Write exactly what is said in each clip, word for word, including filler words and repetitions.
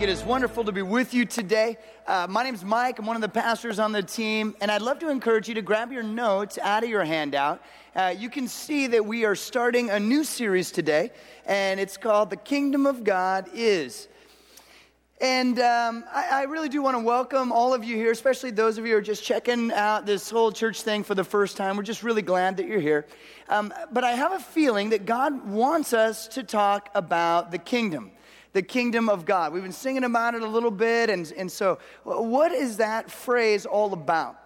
Mike. It is wonderful to be with you today. Uh, my name's Mike. I'm one of the pastors on the team, and I'd love to encourage you to grab your notes out of your handout. Uh, you can see that we are starting a new series today, and it's called The Kingdom of God Is. And um, I, I really do want to welcome all of you here, especially those of you who are just checking out this whole church thing for the first time. We're just really glad that you're here. Um, but I have a feeling that God wants us to talk about the kingdom, the kingdom of God. We've been singing about it a little bit, and, and so what is that phrase all about?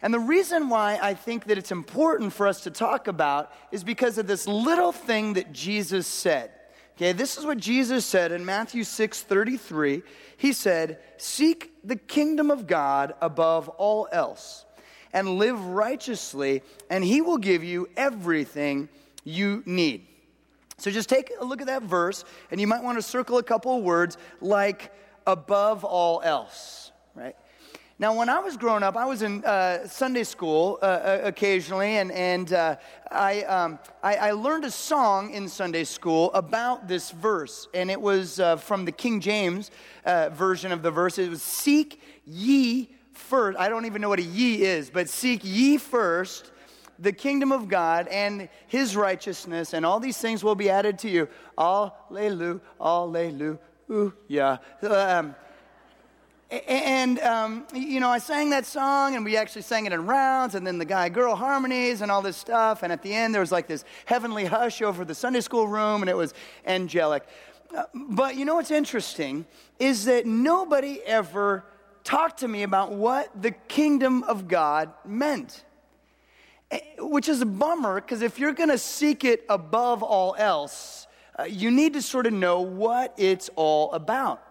And the reason why I think that it's important for us to talk about is because of this little thing that Jesus said. Okay, this is what Jesus said in Matthew six thirty-three. He said, "Seek the kingdom of God above all else and live righteously, and he will give you everything you need." So just take a look at that verse, and you might want to circle a couple of words like above all else, right? Now, when I was growing up, I was in uh, Sunday school uh, occasionally, and and uh, I, um, I I learned a song in Sunday school about this verse, and it was uh, from the King James uh, version of the verse. It was, "Seek ye first." I don't even know what a ye is, but "Seek ye first the kingdom of God and his righteousness, and all these things will be added to you." Alleluia, alleluia. Um, And, um, you know, I sang that song, and we actually sang it in rounds, and then the guy-girl harmonies and all this stuff, and at the end, there was like this heavenly hush over the Sunday school room, and it was angelic. But you know what's interesting is that nobody ever talked to me about what the kingdom of God meant, which is a bummer, because if you're going to seek it above all else, uh, you need to sort of know what it's all about.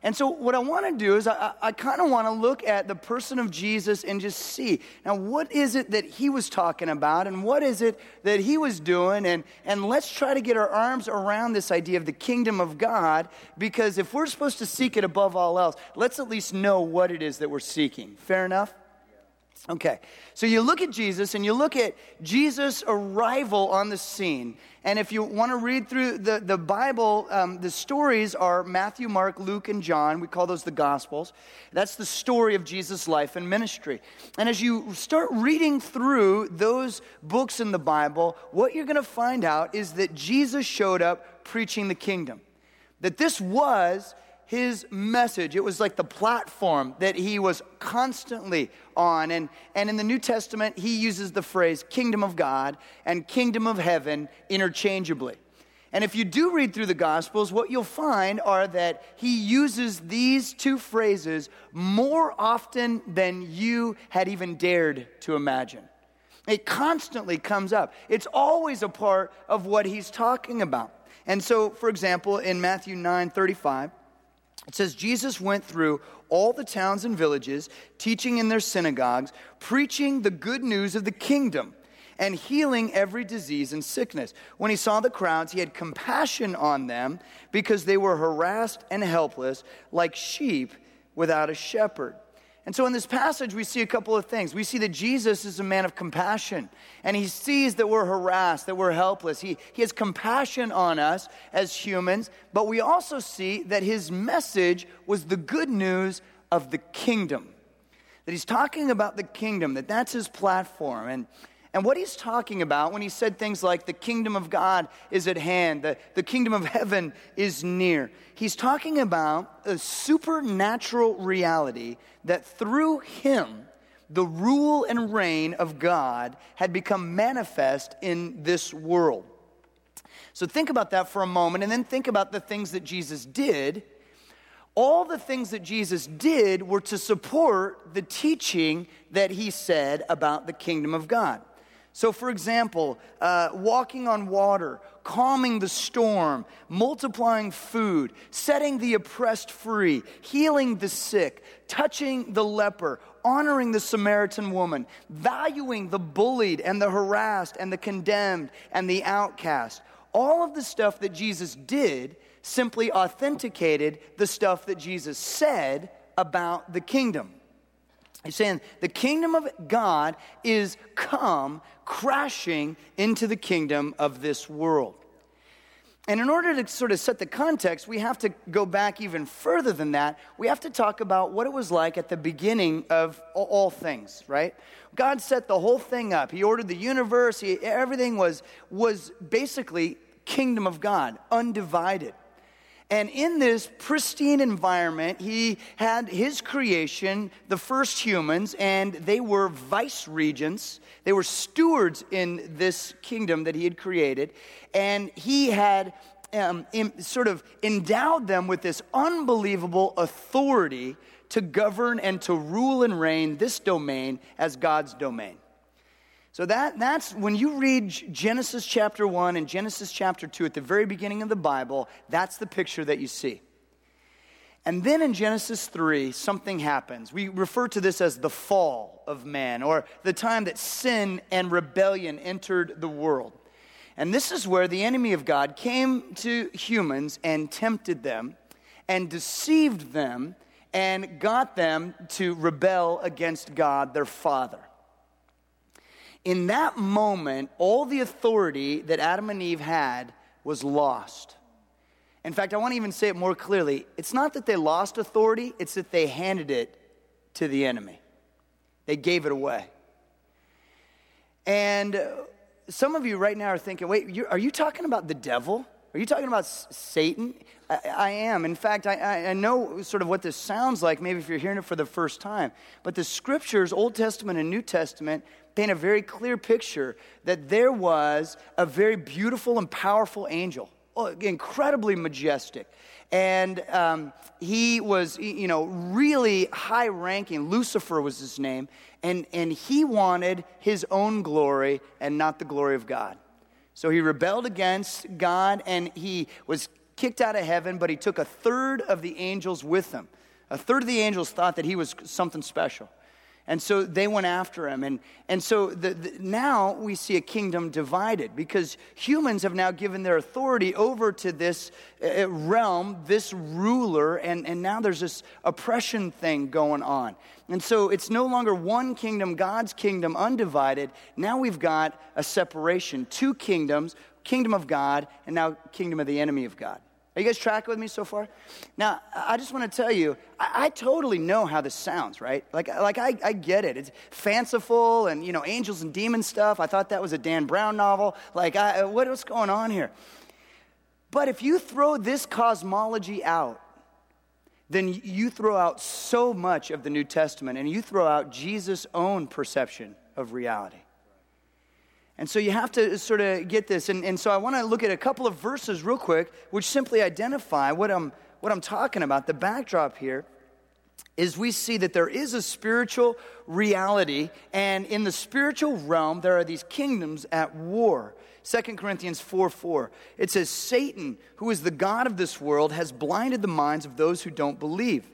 And so what I want to do is I, I kind of want to look at the person of Jesus and just see, now what is it that he was talking about, and what is it that he was doing, and, and let's try to get our arms around this idea of the kingdom of God, because if we're supposed to seek it above all else, let's at least know what it is that we're seeking. Fair enough? Okay, so you look at Jesus, and you look at Jesus' arrival on the scene. And if you want to read through the, the Bible, um, the stories are Matthew, Mark, Luke, and John. We call those the Gospels. That's the story of Jesus' life and ministry. And as you start reading through those books in the Bible, what you're going to find out is that Jesus showed up preaching the kingdom, that this was his message. It was like the platform that he was constantly on. And, and in the New Testament, he uses the phrase kingdom of God and kingdom of heaven interchangeably. And if you do read through the Gospels, what you'll find are that he uses these two phrases more often than you had even dared to imagine. It constantly comes up. It's always a part of what he's talking about. And so, for example, in Matthew nine thirty-five, it says, "Jesus went through all the towns and villages, teaching in their synagogues, preaching the good news of the kingdom, and healing every disease and sickness. When he saw the crowds, he had compassion on them, because they were harassed and helpless, like sheep without a shepherd." And so in this passage, we see a couple of things. We see that Jesus is a man of compassion, and he sees that we're harassed, that we're helpless. He, he has compassion on us as humans, but we also see that his message was the good news of the kingdom, that he's talking about the kingdom, that that's his platform. And, and what he's talking about when he said things like the kingdom of God is at hand, the, the kingdom of heaven is near, he's talking about a supernatural reality that through him, the rule and reign of God had become manifest in this world. So think about that for a moment, and then think about the things that Jesus did. All the things that Jesus did were to support the teaching that he said about the kingdom of God. So, for example, uh, walking on water, calming the storm, multiplying food, setting the oppressed free, healing the sick, touching the leper, honoring the Samaritan woman, valuing the bullied and the harassed and the condemned and the outcast. All of the stuff that Jesus did simply authenticated the stuff that Jesus said about the kingdom. He's saying the kingdom of God is come crashing into the kingdom of this world. And in order to sort of set the context, we have to go back even further than that. We have to talk about what it was like at the beginning of all things, right? God set the whole thing up. He ordered the universe. He, everything was, was basically kingdom of God, undivided. And in this pristine environment, he had his creation, the first humans, and they were vice regents. They were stewards in this kingdom that he had created. And he had um, in, sort of endowed them with this unbelievable authority to govern and to rule and reign this domain as God's domain. So that that's, when you read Genesis chapter one and Genesis chapter two at the very beginning of the Bible, that's the picture that you see. And then in Genesis three, something happens. We refer to this as the fall of man, or the time that sin and rebellion entered the world. And this is where the enemy of God came to humans and tempted them and deceived them and got them to rebel against God, their Father. In that moment, all the authority that Adam and Eve had was lost. In fact, I want to even say it more clearly. It's not that they lost authority, it's that they handed it to the enemy. They gave it away. And some of you right now are thinking, wait, you're, are you talking about the devil? Are you talking about s- Satan? I, I am. In fact, I, I know sort of what this sounds like, maybe if you're hearing it for the first time. But the scriptures, Old Testament and New Testament, paint a very clear picture that there was a very beautiful and powerful angel, incredibly majestic. And um, he was, you know, really high-ranking. Lucifer was his name. And, and he wanted his own glory and not the glory of God. So he rebelled against God, and he was kicked out of heaven, but he took a third of the angels with him. A third of the angels thought that he was something special. And so they went after him. And, and so the, the, now we see a kingdom divided because humans have now given their authority over to this uh, realm, this ruler, and, and now there's this oppression thing going on. And so it's no longer one kingdom, God's kingdom, undivided. Now we've got a separation, two kingdoms, kingdom of God, and now kingdom of the enemy of God. Are you guys tracking with me so far? Now, I just want to tell you, I, I totally know how this sounds, right? Like, like I, I get it. It's fanciful and, you know, angels and demons stuff. I thought that was a Dan Brown novel. Like, I, what, what's going on here? But if you throw this cosmology out, then you throw out so much of the New Testament, and you throw out Jesus' own perception of reality. And so you have to sort of get this. And, and so I want to look at a couple of verses real quick, which simply identify what I'm what I'm talking about. The backdrop here is we see that there is a spiritual reality, and in the spiritual realm, there are these kingdoms at war. Second Corinthians four four, it says, Satan, who is the god of this world, has blinded the minds of those who don't believe.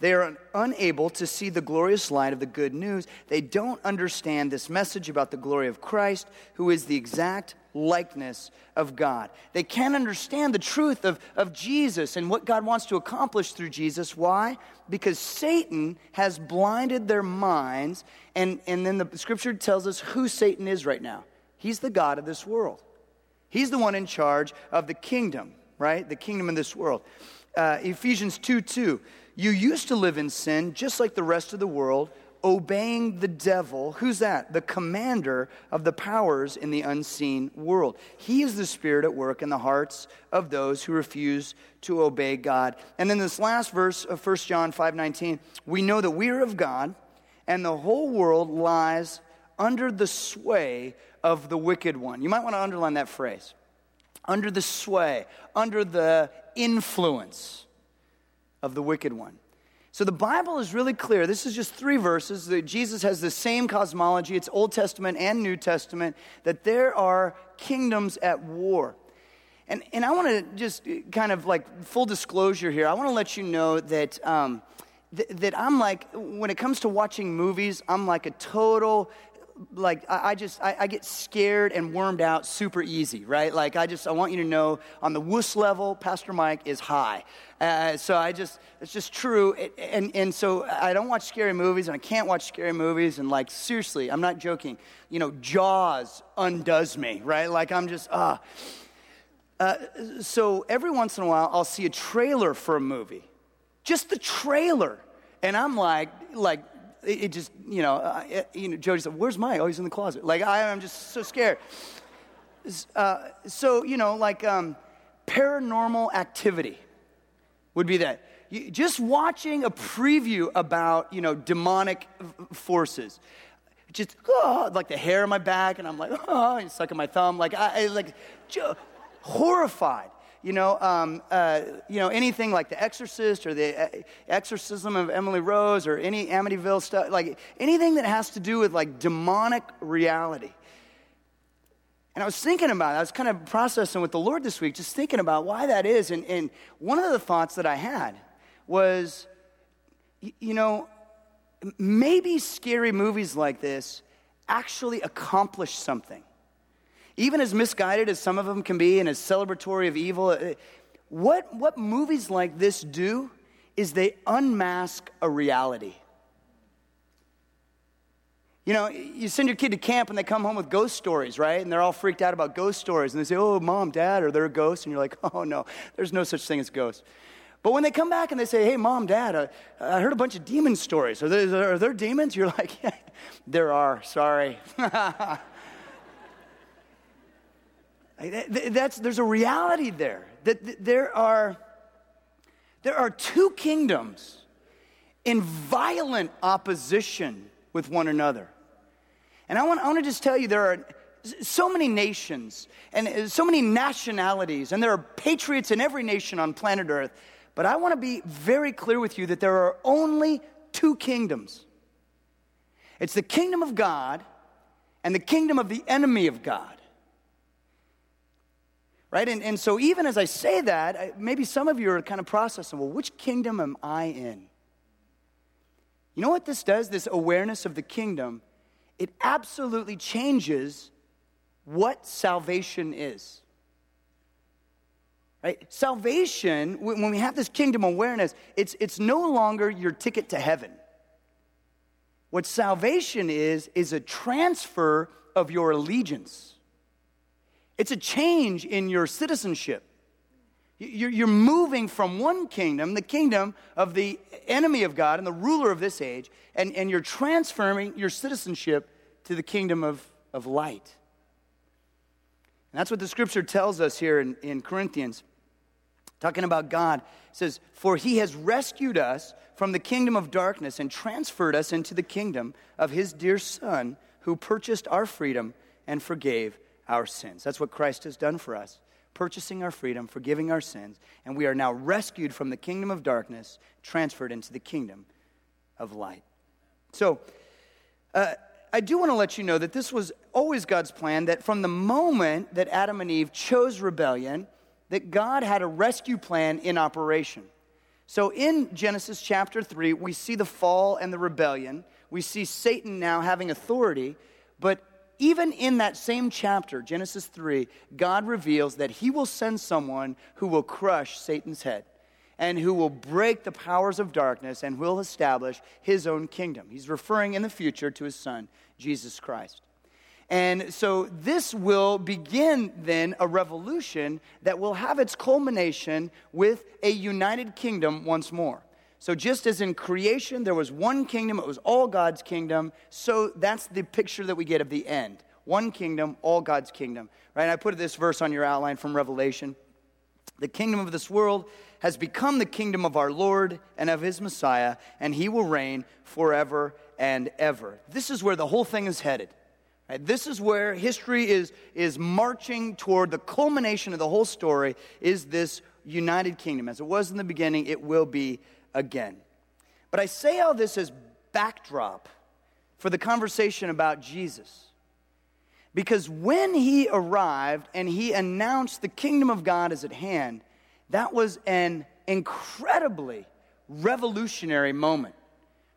They are unable to see the glorious light of the good news. They don't understand this message about the glory of Christ, who is the exact likeness of God. They can't understand the truth of, of Jesus and what God wants to accomplish through Jesus. Why? Because Satan has blinded their minds. And, and then the scripture tells us who Satan is right now. He's the god of this world. He's the one in charge of the kingdom, right? The kingdom in this world. Uh, Ephesians two two. You used to live in sin, just like the rest of the world, obeying the devil. Who's that? The commander of the powers in the unseen world. He is the spirit at work in the hearts of those who refuse to obey God. And then this last verse of First John five nineteen, we know that we are of God, and the whole world lies under the sway of the wicked one. You might want to underline that phrase. Under the sway, under the influence of the wicked one. So the Bible is really clear. This is just three verses that Jesus has the same cosmology. It's Old Testament and New Testament, that there are kingdoms at war. And and I want to just kind of like full disclosure here. I want to let you know that um, th- that I'm like, when it comes to watching movies, I'm like a total... Like, I, I just, I, I get scared and wormed out super easy, right? Like, I just, I want you to know, on the wuss level, Pastor Mike is high. Uh, so I just, it's just true. It, and, and so I don't watch scary movies, and I can't watch scary movies. And, like, seriously, I'm not joking. You know, Jaws undoes me, right? Like, I'm just, ah. Uh, so every once in a while, I'll see a trailer for a movie, just the trailer, and I'm like, like it, it just, you know, I, it, you know, Jody's like, "Where's Mike? Oh, he's in the closet." Like I, I'm just so scared. Uh, so you know, like um, Paranormal Activity would be that. You, just watching a preview about, you know, demonic forces. Just oh, like the hair on my back, and I'm like, oh, and sucking my thumb, like I, I like. J- Horrified, you know, um, uh, you know, anything like The Exorcist or The uh, Exorcism of Emily Rose or any Amityville stuff, like anything that has to do with like demonic reality. And I was thinking about it. I was kind of processing with the Lord this week, just thinking about why that is. And, and one of the thoughts that I had was, you know, maybe scary movies like this actually accomplish something. Even as misguided as some of them can be and as celebratory of evil, what, what movies like this do is they unmask a reality. You know, you send your kid to camp and they come home with ghost stories, right? And they're all freaked out about ghost stories. And they say, oh, mom, dad, are there ghosts? And you're like, oh, no, there's no such thing as ghosts. But when they come back and they say, hey, mom, dad, I, I heard a bunch of demon stories. Are there, are there demons? You're like, yeah, there are, sorry. That's, there's a reality there, that there are there are two kingdoms in violent opposition with one another. And I want, I want to just tell you, there are so many nations and so many nationalities, and there are patriots in every nation on planet Earth, but I want to be very clear with you that there are only two kingdoms. It's the kingdom of God and the kingdom of the enemy of God. Right? And, and so even as I say that, maybe some of you are kind of processing, well, which kingdom am I in? You know what this does? This awareness of the kingdom, it absolutely changes what salvation is. Right? Salvation, when we have this kingdom awareness, it's, it's no longer your ticket to heaven. What salvation is, is a transfer of your allegiance. It's a change in your citizenship. You're moving from one kingdom, the kingdom of the enemy of God and the ruler of this age, and, and you're transferring your citizenship to the kingdom of, of light. And that's what the scripture tells us here in, in Corinthians, talking about God. It says, for he has rescued us from the kingdom of darkness and transferred us into the kingdom of his dear son, who purchased our freedom and forgave our sins. That's what Christ has done for us, purchasing our freedom, forgiving our sins, and we are now rescued from the kingdom of darkness, transferred into the kingdom of light. So, uh, I do want to let you know that this was always God's plan, that from the moment that Adam and Eve chose rebellion, that God had a rescue plan in operation. So in Genesis chapter three, we see the fall and the rebellion. We see Satan now having authority, but even in that same chapter, Genesis three, God reveals that he will send someone who will crush Satan's head and who will break the powers of darkness and will establish his own kingdom. He's referring in the future to his son, Jesus Christ. And so this will begin then a revolution that will have its culmination with a united kingdom once more. So just as in creation, there was one kingdom, it was all God's kingdom, so that's the picture that we get of the end. One kingdom, all God's kingdom, right? And I put this verse on your outline from Revelation. The kingdom of this world has become the kingdom of our Lord and of his Messiah, and he will reign forever and ever. This is where the whole thing is headed. Right? This is where history is, is marching toward. The culmination of the whole story is this united kingdom. As it was in the beginning, it will be again. But I say all this as backdrop for the conversation about Jesus. Because when he arrived and he announced the kingdom of God is at hand, that was an incredibly revolutionary moment,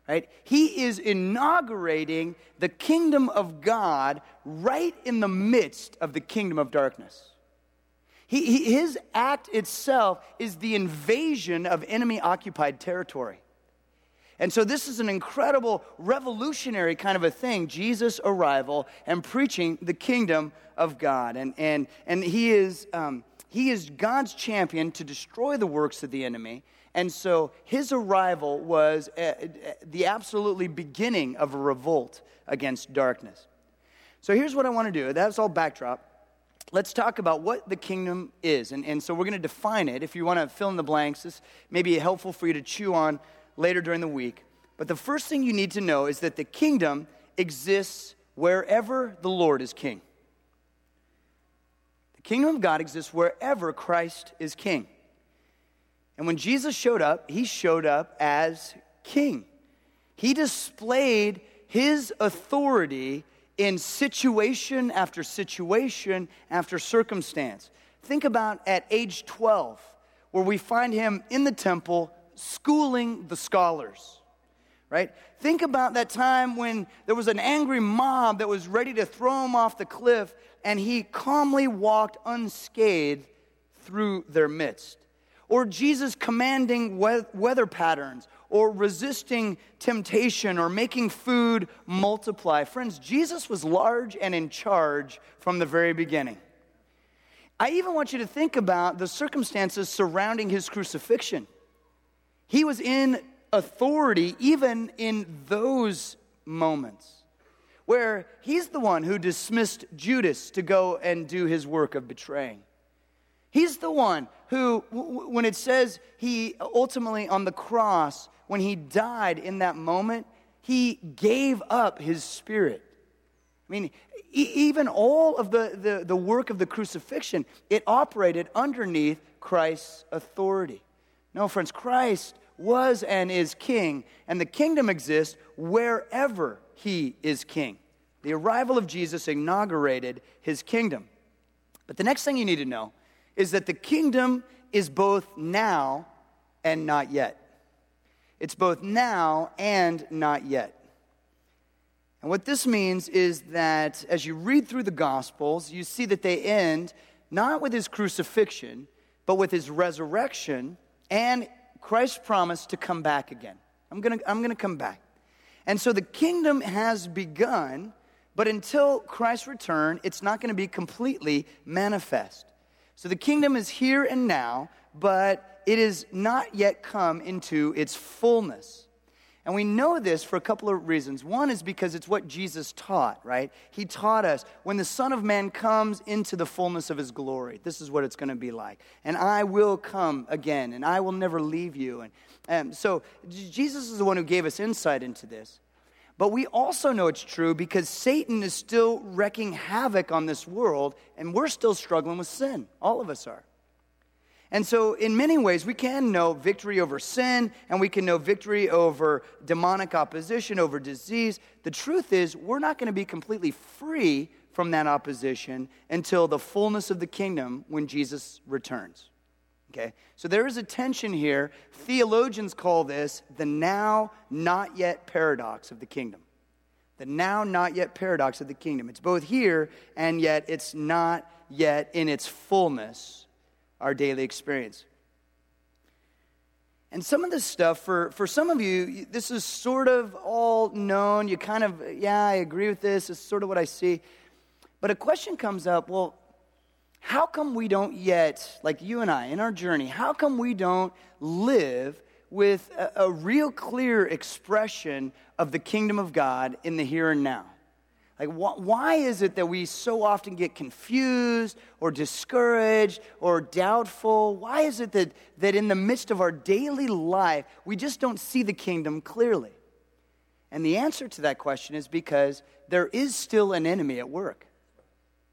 right? He is inaugurating the kingdom of God right in the midst of the kingdom of darkness. He, he, his act itself is the invasion of enemy-occupied territory. And so this is an incredible revolutionary kind of a thing, Jesus' arrival and preaching the kingdom of God. And, and, and he is um, He is God's champion to destroy the works of the enemy. And so his arrival was the absolutely beginning of a revolt against darkness. So here's what I want to do. That's all backdrop. Let's talk about what the kingdom is. And, and so we're going to define it. If you want to fill in the blanks, this may be helpful for you to chew on later during the week. But the first thing you need to know is that the kingdom exists wherever the Lord is king. The kingdom of God exists wherever Christ is king. And when Jesus showed up, he showed up as king. He displayed his authority in situation after situation after circumstance. Think about at age twelve, where we find him in the temple schooling the scholars, right? Think about that time when there was an angry mob that was ready to throw him off the cliff, and he calmly walked unscathed through their midst. Or Jesus commanding weather patterns, or resisting temptation, or making food multiply. Friends, Jesus was large and in charge from the very beginning. I even want you to think about the circumstances surrounding his crucifixion. He was in authority even in those moments, where he's the one who dismissed Judas to go and do his work of betraying. He's the one who, when it says he ultimately on the cross, when he died in that moment, he gave up his spirit. I mean, e- even all of the, the, the work of the crucifixion, it operated underneath Christ's authority. No, friends, Christ was and is king, and the kingdom exists wherever he is king. The arrival of Jesus inaugurated his kingdom. But the next thing you need to know is that the kingdom is both now and not yet. It's both now and not yet. And what this means is that as you read through the Gospels, you see that they end not with his crucifixion, but with his resurrection and Christ's promise to come back again. I'm gonna, I'm gonna come back. And so the kingdom has begun, but until Christ's return, it's not gonna be completely manifest. So the kingdom is here and now, but it is not yet come into its fullness. And we know this for a couple of reasons. One is because it's what Jesus taught, right? He taught us, when the Son of Man comes into the fullness of his glory, this is what it's going to be like. And I will come again, and I will never leave you. And, and so Jesus is the one who gave us insight into this. But we also know it's true because Satan is still wreaking havoc on this world, and we're still struggling with sin. All of us are. And so in many ways, we can know victory over sin, and we can know victory over demonic opposition, over disease. The truth is, we're not going to be completely free from that opposition until the fullness of the kingdom when Jesus returns. Okay? So there is a tension here. Theologians call this the now, not yet paradox of the kingdom. The now, not yet paradox of the kingdom. It's both here, and yet it's not yet in its fullness, our daily experience. And some of this stuff, for, for some of you, this is sort of all known. You kind of, yeah, I agree with this. It's sort of what I see. But a question comes up, well, how come we don't yet, like you and I, in our journey, how come we don't live with a, a real clear expression of the kingdom of God in the here and now? Like, wh- why is it that we so often get confused or discouraged or doubtful? Why is it that, that in the midst of our daily life, we just don't see the kingdom clearly? And the answer to that question is because there is still an enemy at work.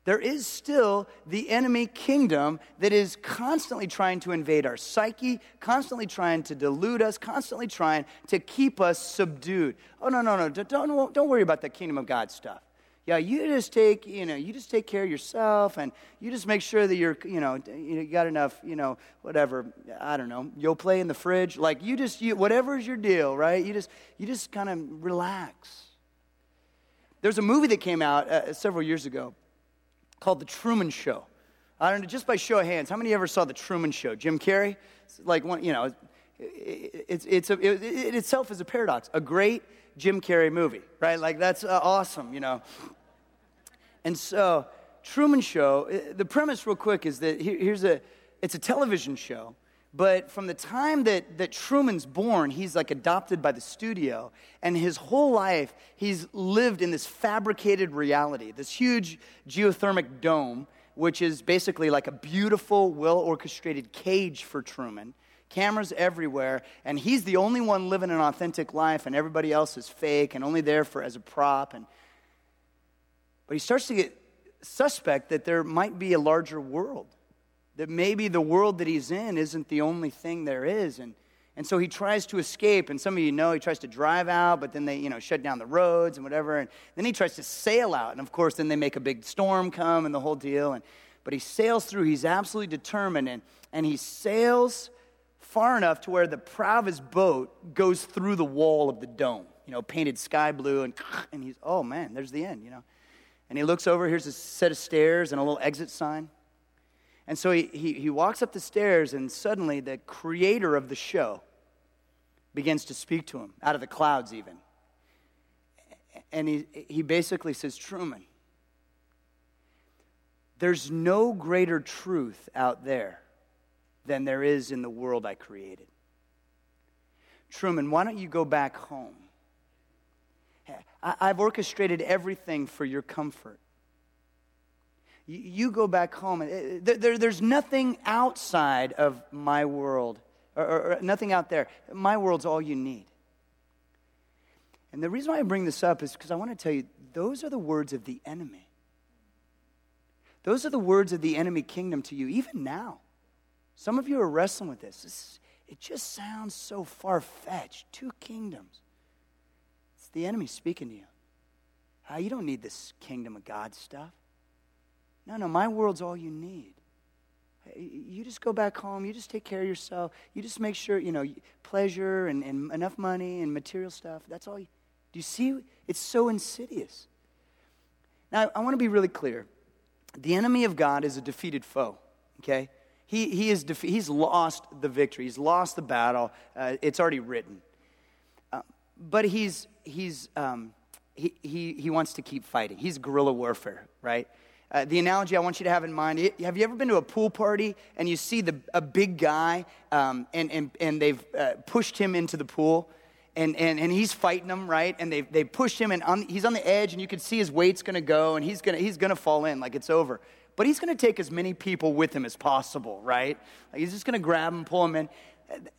There is still the enemy kingdom that is constantly trying to invade our psyche, constantly trying to delude us, constantly trying to keep us subdued. Oh, no, no, no, don't, don't worry about the kingdom of God stuff. Yeah, you just take, you know, you just take care of yourself, and you just make sure that you're, you know, you got enough, you know, whatever, I don't know, you'll play in the fridge. Like, you just, you, whatever's your deal, right? You just, you just kind of relax. There's a movie that came out uh, several years ago called The Truman Show. I don't know, just by show of hands, how many ever saw The Truman Show? Jim Carrey? It's like one, you know, it's it's a, it, it itself is a paradox. A great Jim Carrey movie, right? Like, that's uh, awesome, you know. And so Truman Show, the premise real quick is that here's a, it's a television show, but from the time that, that Truman's born, he's like adopted by the studio, and his whole life, he's lived in this fabricated reality, this huge geothermic dome, which is basically like a beautiful, well-orchestrated cage for Truman. Cameras everywhere, and he's the only one living an authentic life, and everybody else is fake and only there for as a prop. And But he starts to get suspect that there might be a larger world, that maybe the world that he's in isn't the only thing there is. And and so he tries to escape, and some of you know he tries to drive out, but then they, you know, shut down the roads and whatever, and then he tries to sail out, and of course then they make a big storm come and the whole deal. And but he sails through, he's absolutely determined, and and he sails far enough to where the prow of his boat goes through the wall of the dome, you know, painted sky blue, and and he's, oh man, there's the end, you know. And he looks over, here's a set of stairs and a little exit sign. And so he, he, he walks up the stairs, and suddenly the creator of the show begins to speak to him, out of the clouds even. And he he basically says, Truman, there's no greater truth out there than there is in the world I created. Truman, why don't you go back home? I've orchestrated everything for your comfort. You go back home. There's nothing outside of my world, or nothing out there. My world's all you need. And the reason why I bring this up is because I want to tell you, those are the words of the enemy. Those are the words of the enemy kingdom to you, even now. Some of you are wrestling with this. This it just sounds so far-fetched. Two kingdoms. The enemy's speaking to you. Ah, you don't need this kingdom of God stuff. No, no, my world's all you need. You just go back home. You just take care of yourself. You just make sure, you know, pleasure and, and enough money and material stuff. That's all you. Do you see? It's so insidious. Now, I want to be really clear. The enemy of God is a defeated foe, okay? He, he is defe- he's lost the victory. He's lost the battle. Uh, it's already written. Uh, but he's... He's um, he, he he wants to keep fighting. He's guerrilla warfare, right? Uh, the analogy I want you to have in mind: have you ever been to a pool party and you see the a big guy um, and and and they've uh, pushed him into the pool, and and and he's fighting them, right? And they they pushed him, and on, he's on the edge, and you can see his weight's going to go, and he's gonna he's gonna fall in, like it's over. But he's going to take as many people with him as possible, right? Like he's just going to grab him, pull him in.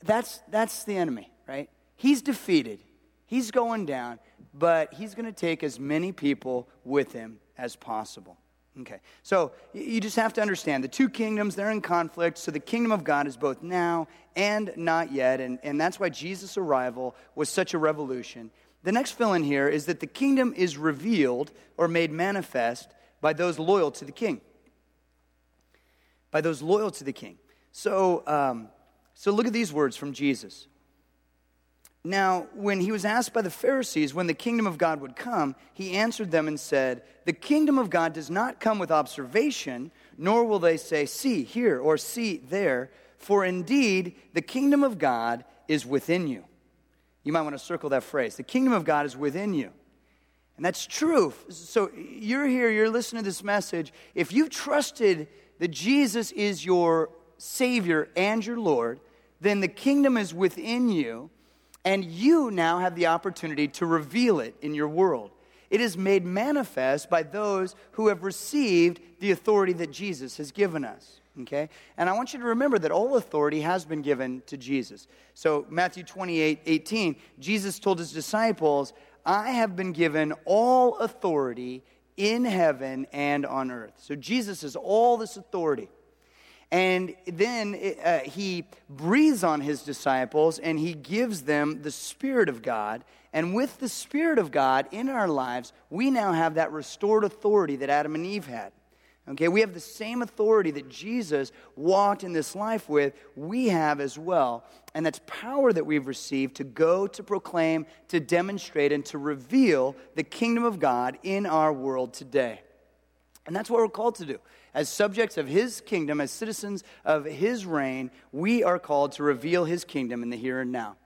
That's that's the enemy, right? He's defeated. He's going down, but he's going to take as many people with him as possible. Okay, so you just have to understand the two kingdoms, they're in conflict, so the kingdom of God is both now and not yet, and, and that's why Jesus' arrival was such a revolution. The next fill-in here is that the kingdom is revealed or made manifest by those loyal to the king. By those loyal to the king. So, um, so look at these words from Jesus. Now, when he was asked by the Pharisees when the kingdom of God would come, he answered them and said, the kingdom of God does not come with observation, nor will they say, see here or see there, for indeed the kingdom of God is within you. You might want to circle that phrase. The kingdom of God is within you. And that's true. So you're here, you're listening to this message. If you've trusted that Jesus is your Savior and your Lord, then the kingdom is within you. And you now have the opportunity to reveal it in your world. It is made manifest by those who have received the authority that Jesus has given us, okay? And I want you to remember that all authority has been given to Jesus. So Matthew twenty-eight eighteen, Jesus told his disciples, I have been given all authority in heaven and on earth. So Jesus has all this authority. And then uh, he breathes on his disciples and he gives them the Spirit of God. And with the Spirit of God in our lives, we now have that restored authority that Adam and Eve had. Okay, we have the same authority that Jesus walked in this life with, we have as well. And that's power that we've received to go, to proclaim, to demonstrate, and to reveal the kingdom of God in our world today. And that's what we're called to do. As subjects of his kingdom, as citizens of his reign, we are called to reveal his kingdom in the here and now.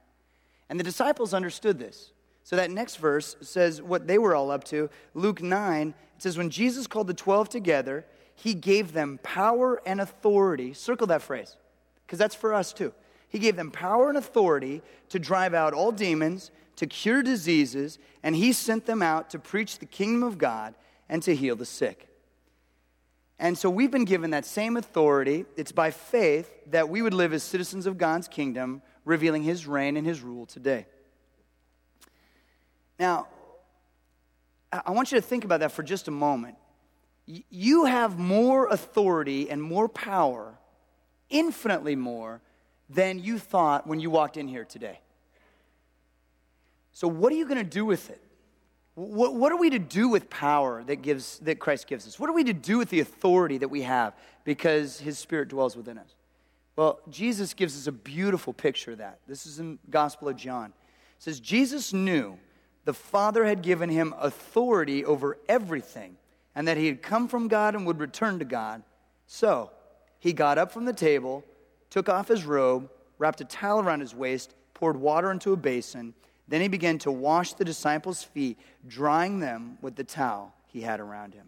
And the disciples understood this. So that next verse says what they were all up to. Luke nine, it says, when Jesus called the twelve together, he gave them power and authority. Circle that phrase, because that's for us too. He gave them power and authority to drive out all demons, to cure diseases, and he sent them out to preach the kingdom of God and to heal the sick. And so we've been given that same authority. It's by faith that we would live as citizens of God's kingdom, revealing his reign and his rule today. Now, I want you to think about that for just a moment. You have more authority and more power, infinitely more, than you thought when you walked in here today. So what are you going to do with it? What, what are we to do with power that gives that Christ gives us? What are we to do with the authority that we have because his Spirit dwells within us? Well, Jesus gives us a beautiful picture of that. This is in the Gospel of John. It says, Jesus knew the Father had given him authority over everything and that he had come from God and would return to God. So he got up from the table, took off his robe, wrapped a towel around his waist, poured water into a basin. Then he began to wash the disciples' feet, drying them with the towel he had around him.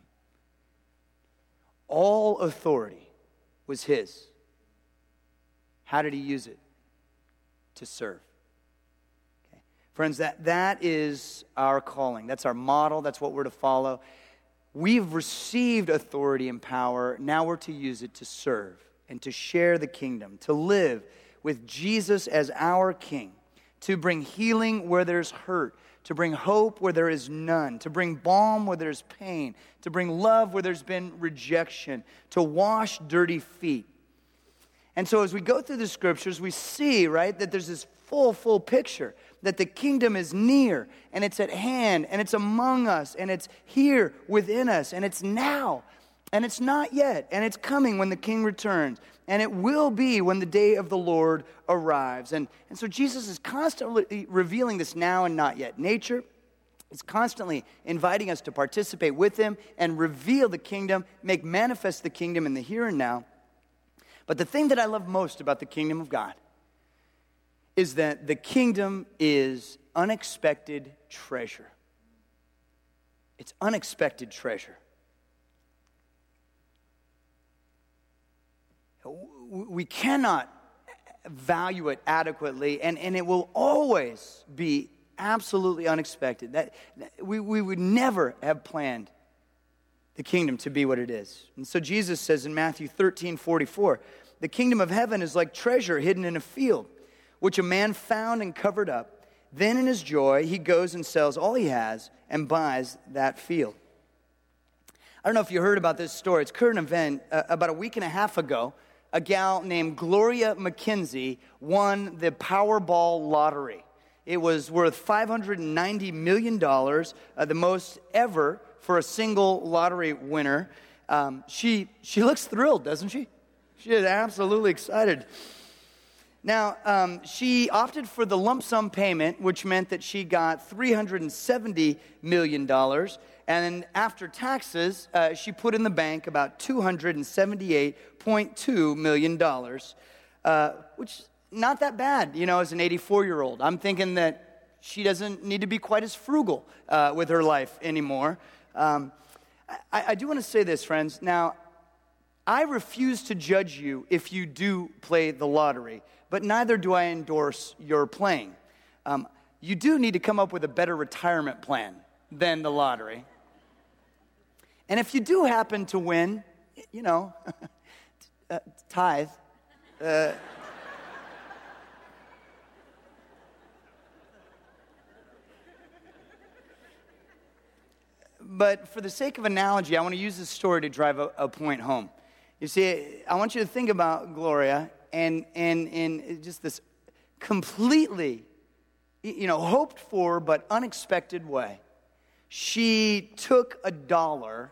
All authority was his. How did he use it? To serve. Okay. Friends, that, that is our calling. That's our model. That's what we're to follow. We've received authority and power. Now we're to use it to serve and to share the kingdom, to live with Jesus as our king, to bring healing where there's hurt, to bring hope where there is none, to bring balm where there's pain, to bring love where there's been rejection, to wash dirty feet. And so as we go through the scriptures, we see, right, that there's this full, full picture, that the kingdom is near, and it's at hand, and it's among us, and it's here within us, and it's now, and it's not yet, and it's coming when the king returns, and it will be when the day of the Lord arrives. And, and so Jesus is constantly revealing this now and not yet. Nature is constantly inviting us to participate with him and reveal the kingdom, make manifest the kingdom in the here and now. But the thing that I love most about the kingdom of God is that the kingdom is unexpected treasure. It's unexpected treasure. We cannot value it adequately, and, and it will always be absolutely unexpected. That, that we, we would never have planned the kingdom to be what it is. And so Jesus says in Matthew thirteen forty-four, the kingdom of heaven is like treasure hidden in a field, which a man found and covered up. Then in his joy, he goes and sells all he has and buys that field. I don't know if you heard about this story. It's a current event. Uh, about a week and a half ago, a gal named Gloria McKenzie won the Powerball lottery. It was worth five hundred ninety million dollars, uh, the most ever for a single lottery winner. Um, she she looks thrilled, doesn't she? She is absolutely excited. Now, um, she opted for the lump sum payment, which meant that she got three hundred seventy million dollars. And after taxes, uh, she put in the bank about two hundred seventy-eight point two million dollars, uh, which not that bad, you know, as an eighty-four-year-old. I'm thinking that she doesn't need to be quite as frugal uh, with her life anymore. Um, I, I do want to say this, friends. Now, I refuse to judge you if you do play the lottery, but neither do I endorse your playing. Um, you do need to come up with a better retirement plan than the lottery. And if you do happen to win, you know, uh, tithe. Uh, but for the sake of analogy, I want to use this story to drive a, a point home. You see, I want you to think about Gloria and and and just this completely, you know, hoped for but unexpected way. She took a dollar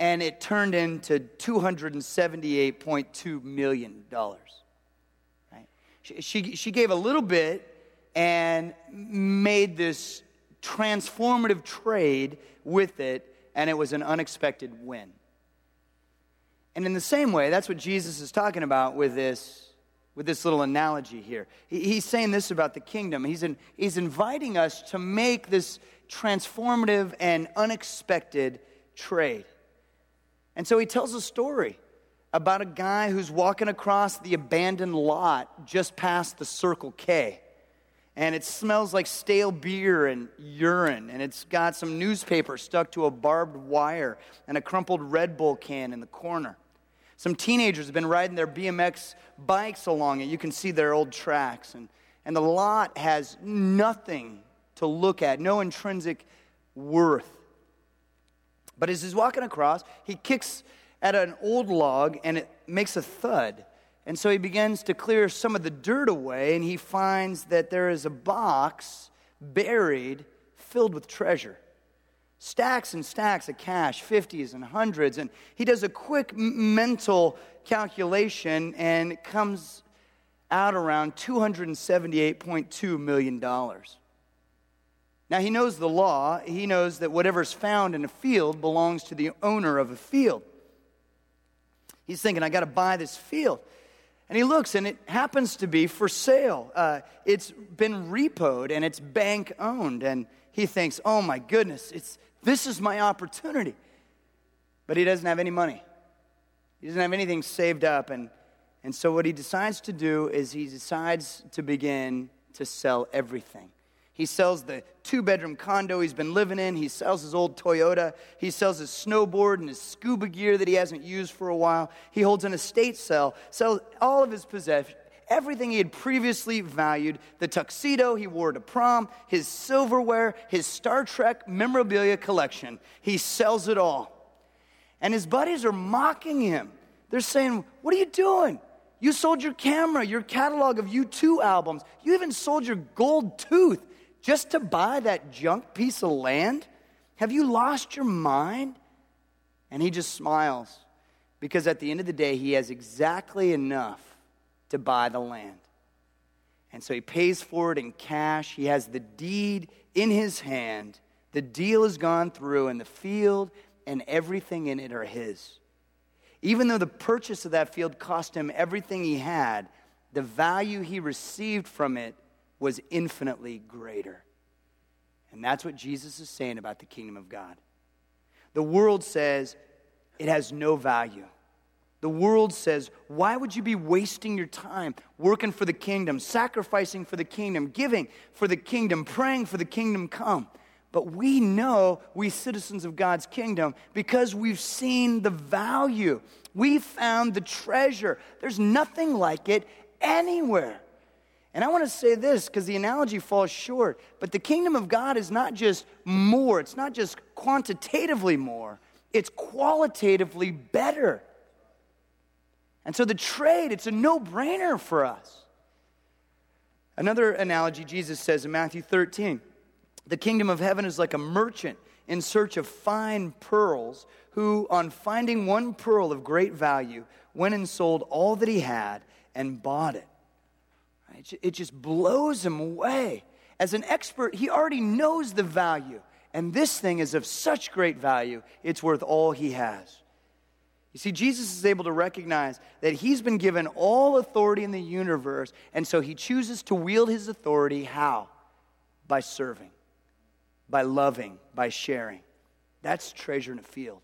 and it turned into two hundred seventy-eight point two million dollars. Right? She, she, she gave a little bit and made this transformative trade with it, and it was an unexpected win. And in the same way, that's what Jesus is talking about with this with this little analogy here. He, he's saying this about the kingdom. He's, in, he's inviting us to make this transformative and unexpected trade. And so he tells a story about a guy who's walking across the abandoned lot just past the Circle K. And it smells like stale beer and urine. And it's got some newspaper stuck to a barbed wire and a crumpled Red Bull can in the corner. Some teenagers have been riding their B M X bikes along it. You can see their old tracks. And, and the lot has nothing to look at, no intrinsic worth. But as he's walking across, he kicks at an old log, and it makes a thud. And so he begins to clear some of the dirt away, and he finds that there is a box buried filled with treasure. Stacks and stacks of cash, fifties and hundreds. And he does a quick mental calculation and comes out around two hundred seventy-eight point two million dollars. Now, he knows the law. He knows that whatever's found in a field belongs to the owner of a field. He's thinking, I got to buy this field. And he looks, and it happens to be for sale. Uh, it's been repoed, and it's bank-owned. And he thinks, oh, my goodness, it's this is my opportunity. But he doesn't have any money. He doesn't have anything saved up. And, and so what he decides to do is he decides to begin to sell everything. He sells the two-bedroom condo he's been living in. He sells his old Toyota. He sells his snowboard and his scuba gear that he hasn't used for a while. He holds an estate sale, sells all of his possessions, everything he had previously valued, the tuxedo he wore to prom, his silverware, his Star Trek memorabilia collection. He sells it all. And his buddies are mocking him. They're saying, what are you doing? You sold your camera, your catalog of U two albums. You even sold your gold tooth. Just to buy that junk piece of land? Have you lost your mind? And he just smiles because at the end of the day, he has exactly enough to buy the land. And so he pays for it in cash. He has the deed in his hand. The deal has gone through, and the field and everything in it are his. Even though the purchase of that field cost him everything he had, the value he received from it was infinitely greater. And that's what Jesus is saying about the kingdom of God. The world says it has no value. The world says, why would you be wasting your time working for the kingdom, sacrificing for the kingdom, giving for the kingdom, praying for the kingdom come? But we know, we citizens of God's kingdom, because we've seen the value. We found the treasure. There's nothing like it anywhere. And I want to say this because the analogy falls short, but the kingdom of God is not just more. It's not just quantitatively more. It's qualitatively better. And so the trade, it's a no-brainer for us. Another analogy Jesus says in Matthew thirteen, the kingdom of heaven is like a merchant in search of fine pearls who, on finding one pearl of great value, went and sold all that he had and bought it. It just blows him away. As an expert, he already knows the value. And this thing is of such great value, it's worth all he has. You see, Jesus is able to recognize that he's been given all authority in the universe, and so he chooses to wield his authority how? By serving, by loving, by sharing. That's treasure in a field.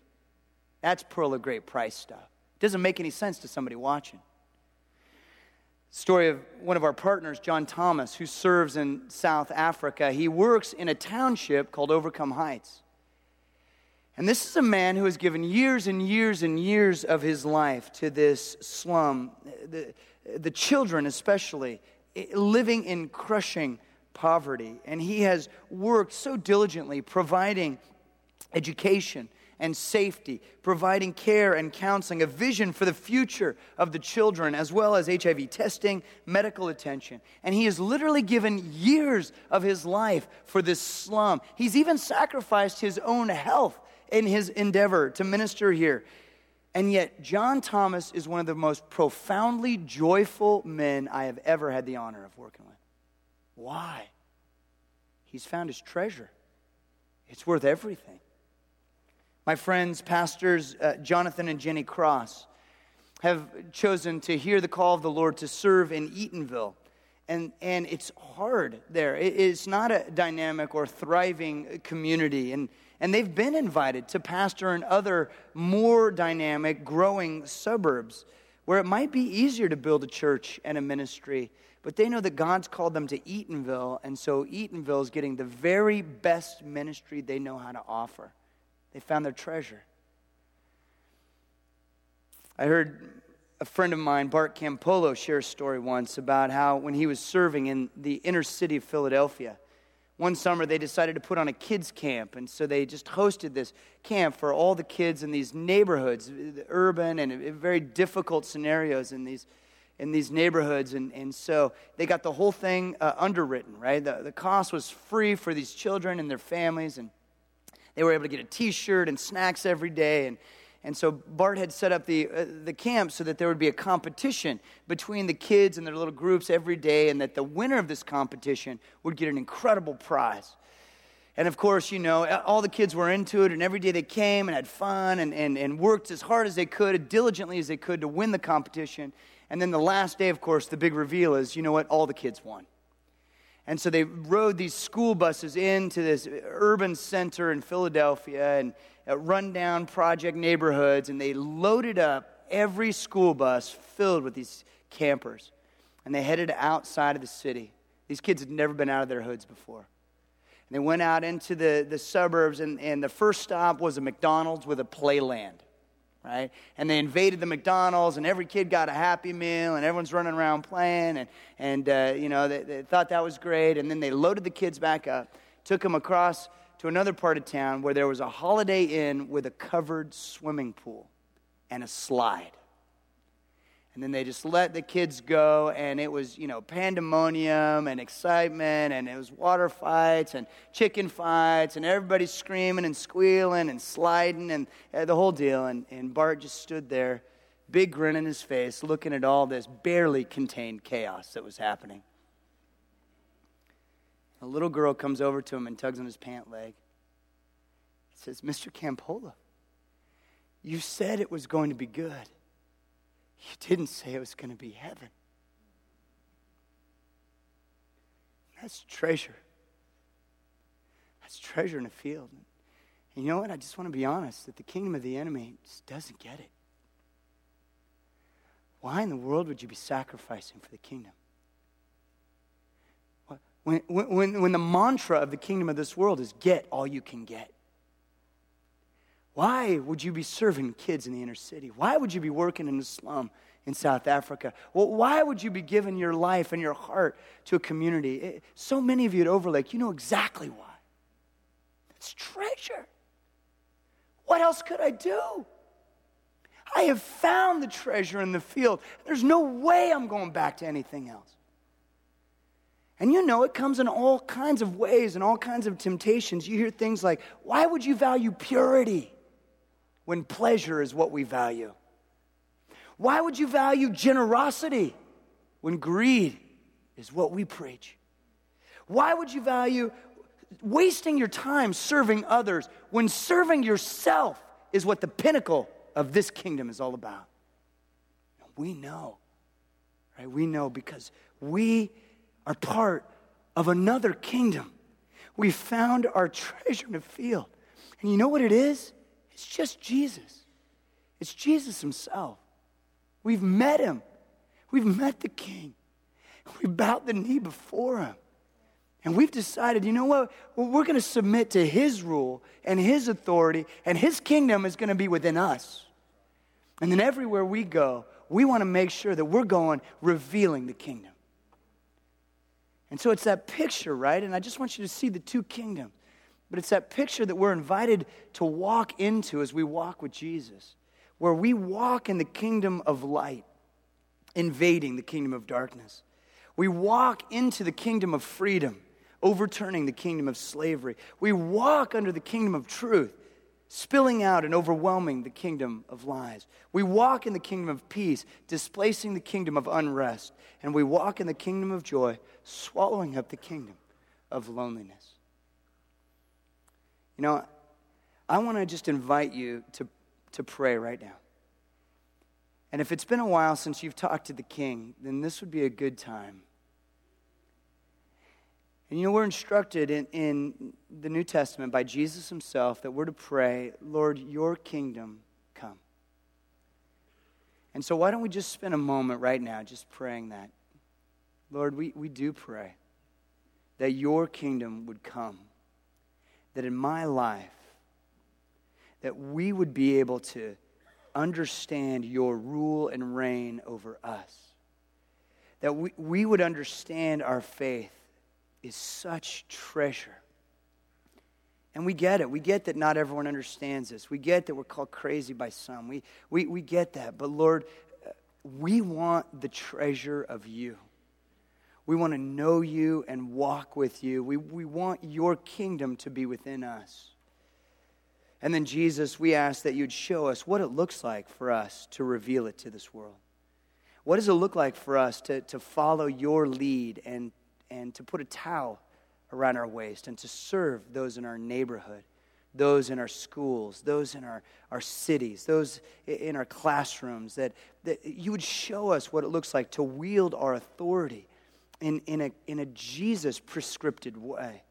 That's pearl of great price stuff. It doesn't make any sense to somebody watching. Story of one of our partners, John Thomas, who serves in South Africa. He works in a township called Overcome Heights. And this is a man who has given years and years and years of his life to this slum, the, the children especially, living in crushing poverty. And he has worked so diligently providing education and safety, providing care and counseling, a vision for the future of the children, as well as H I V testing, medical attention. And he has literally given years of his life for this slum. He's even sacrificed his own health in his endeavor to minister here. And yet, John Thomas is one of the most profoundly joyful men I have ever had the honor of working with. Why? He's found his treasure. It's worth everything. My friends, pastors uh, Jonathan and Jenny Cross, have chosen to hear the call of the Lord to serve in Eatonville. And and it's hard there. It, it's not a dynamic or thriving community. And, and they've been invited to pastor in other more dynamic, growing suburbs where it might be easier to build a church and a ministry. But they know that God's called them to Eatonville. And so Eatonville is getting the very best ministry they know how to offer. They found their treasure. I heard a friend of mine, Bart Campolo, share a story once about how when he was serving in the inner city of Philadelphia, one summer they decided to put on a kids' camp, and so they just hosted this camp for all the kids in these neighborhoods, urban and very difficult scenarios in these in these neighborhoods, and, and so they got the whole thing uh, underwritten, right? The, the cost was free for these children and their families, and they were able to get a T-shirt and snacks every day, and And so Bart had set up the uh, the camp so that there would be a competition between the kids and their little groups every day, and that the winner of this competition would get an incredible prize. And of course, you know, all the kids were into it, and every day they came and had fun and, and, and worked as hard as they could, as diligently as they could to win the competition. And then the last day, of course, the big reveal is, you know what, all the kids won. And so they rode these school buses into this urban center in Philadelphia and at rundown project neighborhoods, and they loaded up every school bus filled with these campers, and they headed outside of the city. These kids had never been out of their hoods before. And they went out into the, the suburbs, and, and the first stop was a McDonald's with a Playland, right? And they invaded the McDonald's, and every kid got a Happy Meal, and everyone's running around playing, and, and uh, you know, they, they thought that was great. And then they loaded the kids back up, took them across to another part of town where there was a Holiday Inn with a covered swimming pool and a slide. And then they just let the kids go, and it was, you know, pandemonium and excitement, and it was water fights and chicken fights, and everybody screaming and squealing and sliding and uh, the whole deal. And, and Bart just stood there, big grin in his face, looking at all this barely contained chaos that was happening. A little girl comes over to him and tugs on his pant leg. It says, "Mister Campola, you said it was going to be good. You didn't say it was going to be heaven." That's treasure. That's treasure in a field. And you know what? I just want to be honest that the kingdom of the enemy just doesn't get it. Why in the world would you be sacrificing for the kingdom? When, when, when the mantra of the kingdom of this world is get all you can get, why would you be serving kids in the inner city? Why would you be working in the slum in South Africa? Well, why would you be giving your life and your heart to a community? It, so many of you at Overlake, you know exactly why. It's treasure. What else could I do? I have found the treasure in the field. There's no way I'm going back to anything else. And you know, it comes in all kinds of ways and all kinds of temptations. You hear things like, why would you value purity when pleasure is what we value? Why would you value generosity when greed is what we preach? Why would you value wasting your time serving others when serving yourself is what the pinnacle of this kingdom is all about? We know, right? We know because we are part of another kingdom. We found our treasure in a field. And you know what it is? It's just Jesus. It's Jesus himself. We've met him. We've met the King. We bowed the knee before him. And we've decided, you know what? We're going to submit to his rule and his authority, and his kingdom is going to be within us. And then everywhere we go, we want to make sure that we're going revealing the kingdom. And so it's that picture, right? And I just want you to see the two kingdoms. But it's that picture that we're invited to walk into as we walk with Jesus, where we walk in the kingdom of light, invading the kingdom of darkness. We walk into the kingdom of freedom, overturning the kingdom of slavery. We walk under the kingdom of truth, spilling out and overwhelming the kingdom of lies. We walk in the kingdom of peace, displacing the kingdom of unrest. And we walk in the kingdom of joy, swallowing up the kingdom of loneliness. You know, I want to just invite you to, to pray right now. And if it's been a while since you've talked to the King, then this would be a good time. And you know, we're instructed in, in the New Testament by Jesus himself that we're to pray, Lord, your kingdom come. And so why don't we just spend a moment right now just praying that. Lord, we, we do pray that your kingdom would come, that in my life, that we would be able to understand your rule and reign over us, that we, we would understand our faith is such treasure. And we get it. We get that not everyone understands this. We get that we're called crazy by some. We, we, we get that. But Lord, we want the treasure of you. We want to know you and walk with you. We, we want your kingdom to be within us. And then Jesus, we ask that you'd show us what it looks like for us to reveal it to this world. What does it look like for us to, to follow your lead and and to put a towel around our waist and to serve those in our neighborhood, those in our schools, those in our, our cities, those in our classrooms, that, that you would show us what it looks like to wield our authority in, in a, in a Jesus-prescripted way,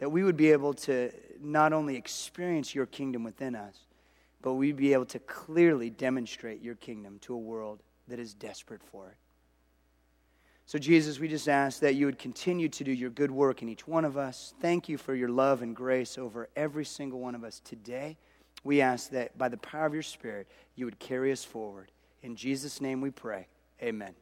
that we would be able to not only experience your kingdom within us, but we'd be able to clearly demonstrate your kingdom to a world that is desperate for it. So Jesus, we just ask that you would continue to do your good work in each one of us. Thank you for your love and grace over every single one of us today. We ask that by the power of your Spirit, you would carry us forward. In Jesus' name we pray. Amen.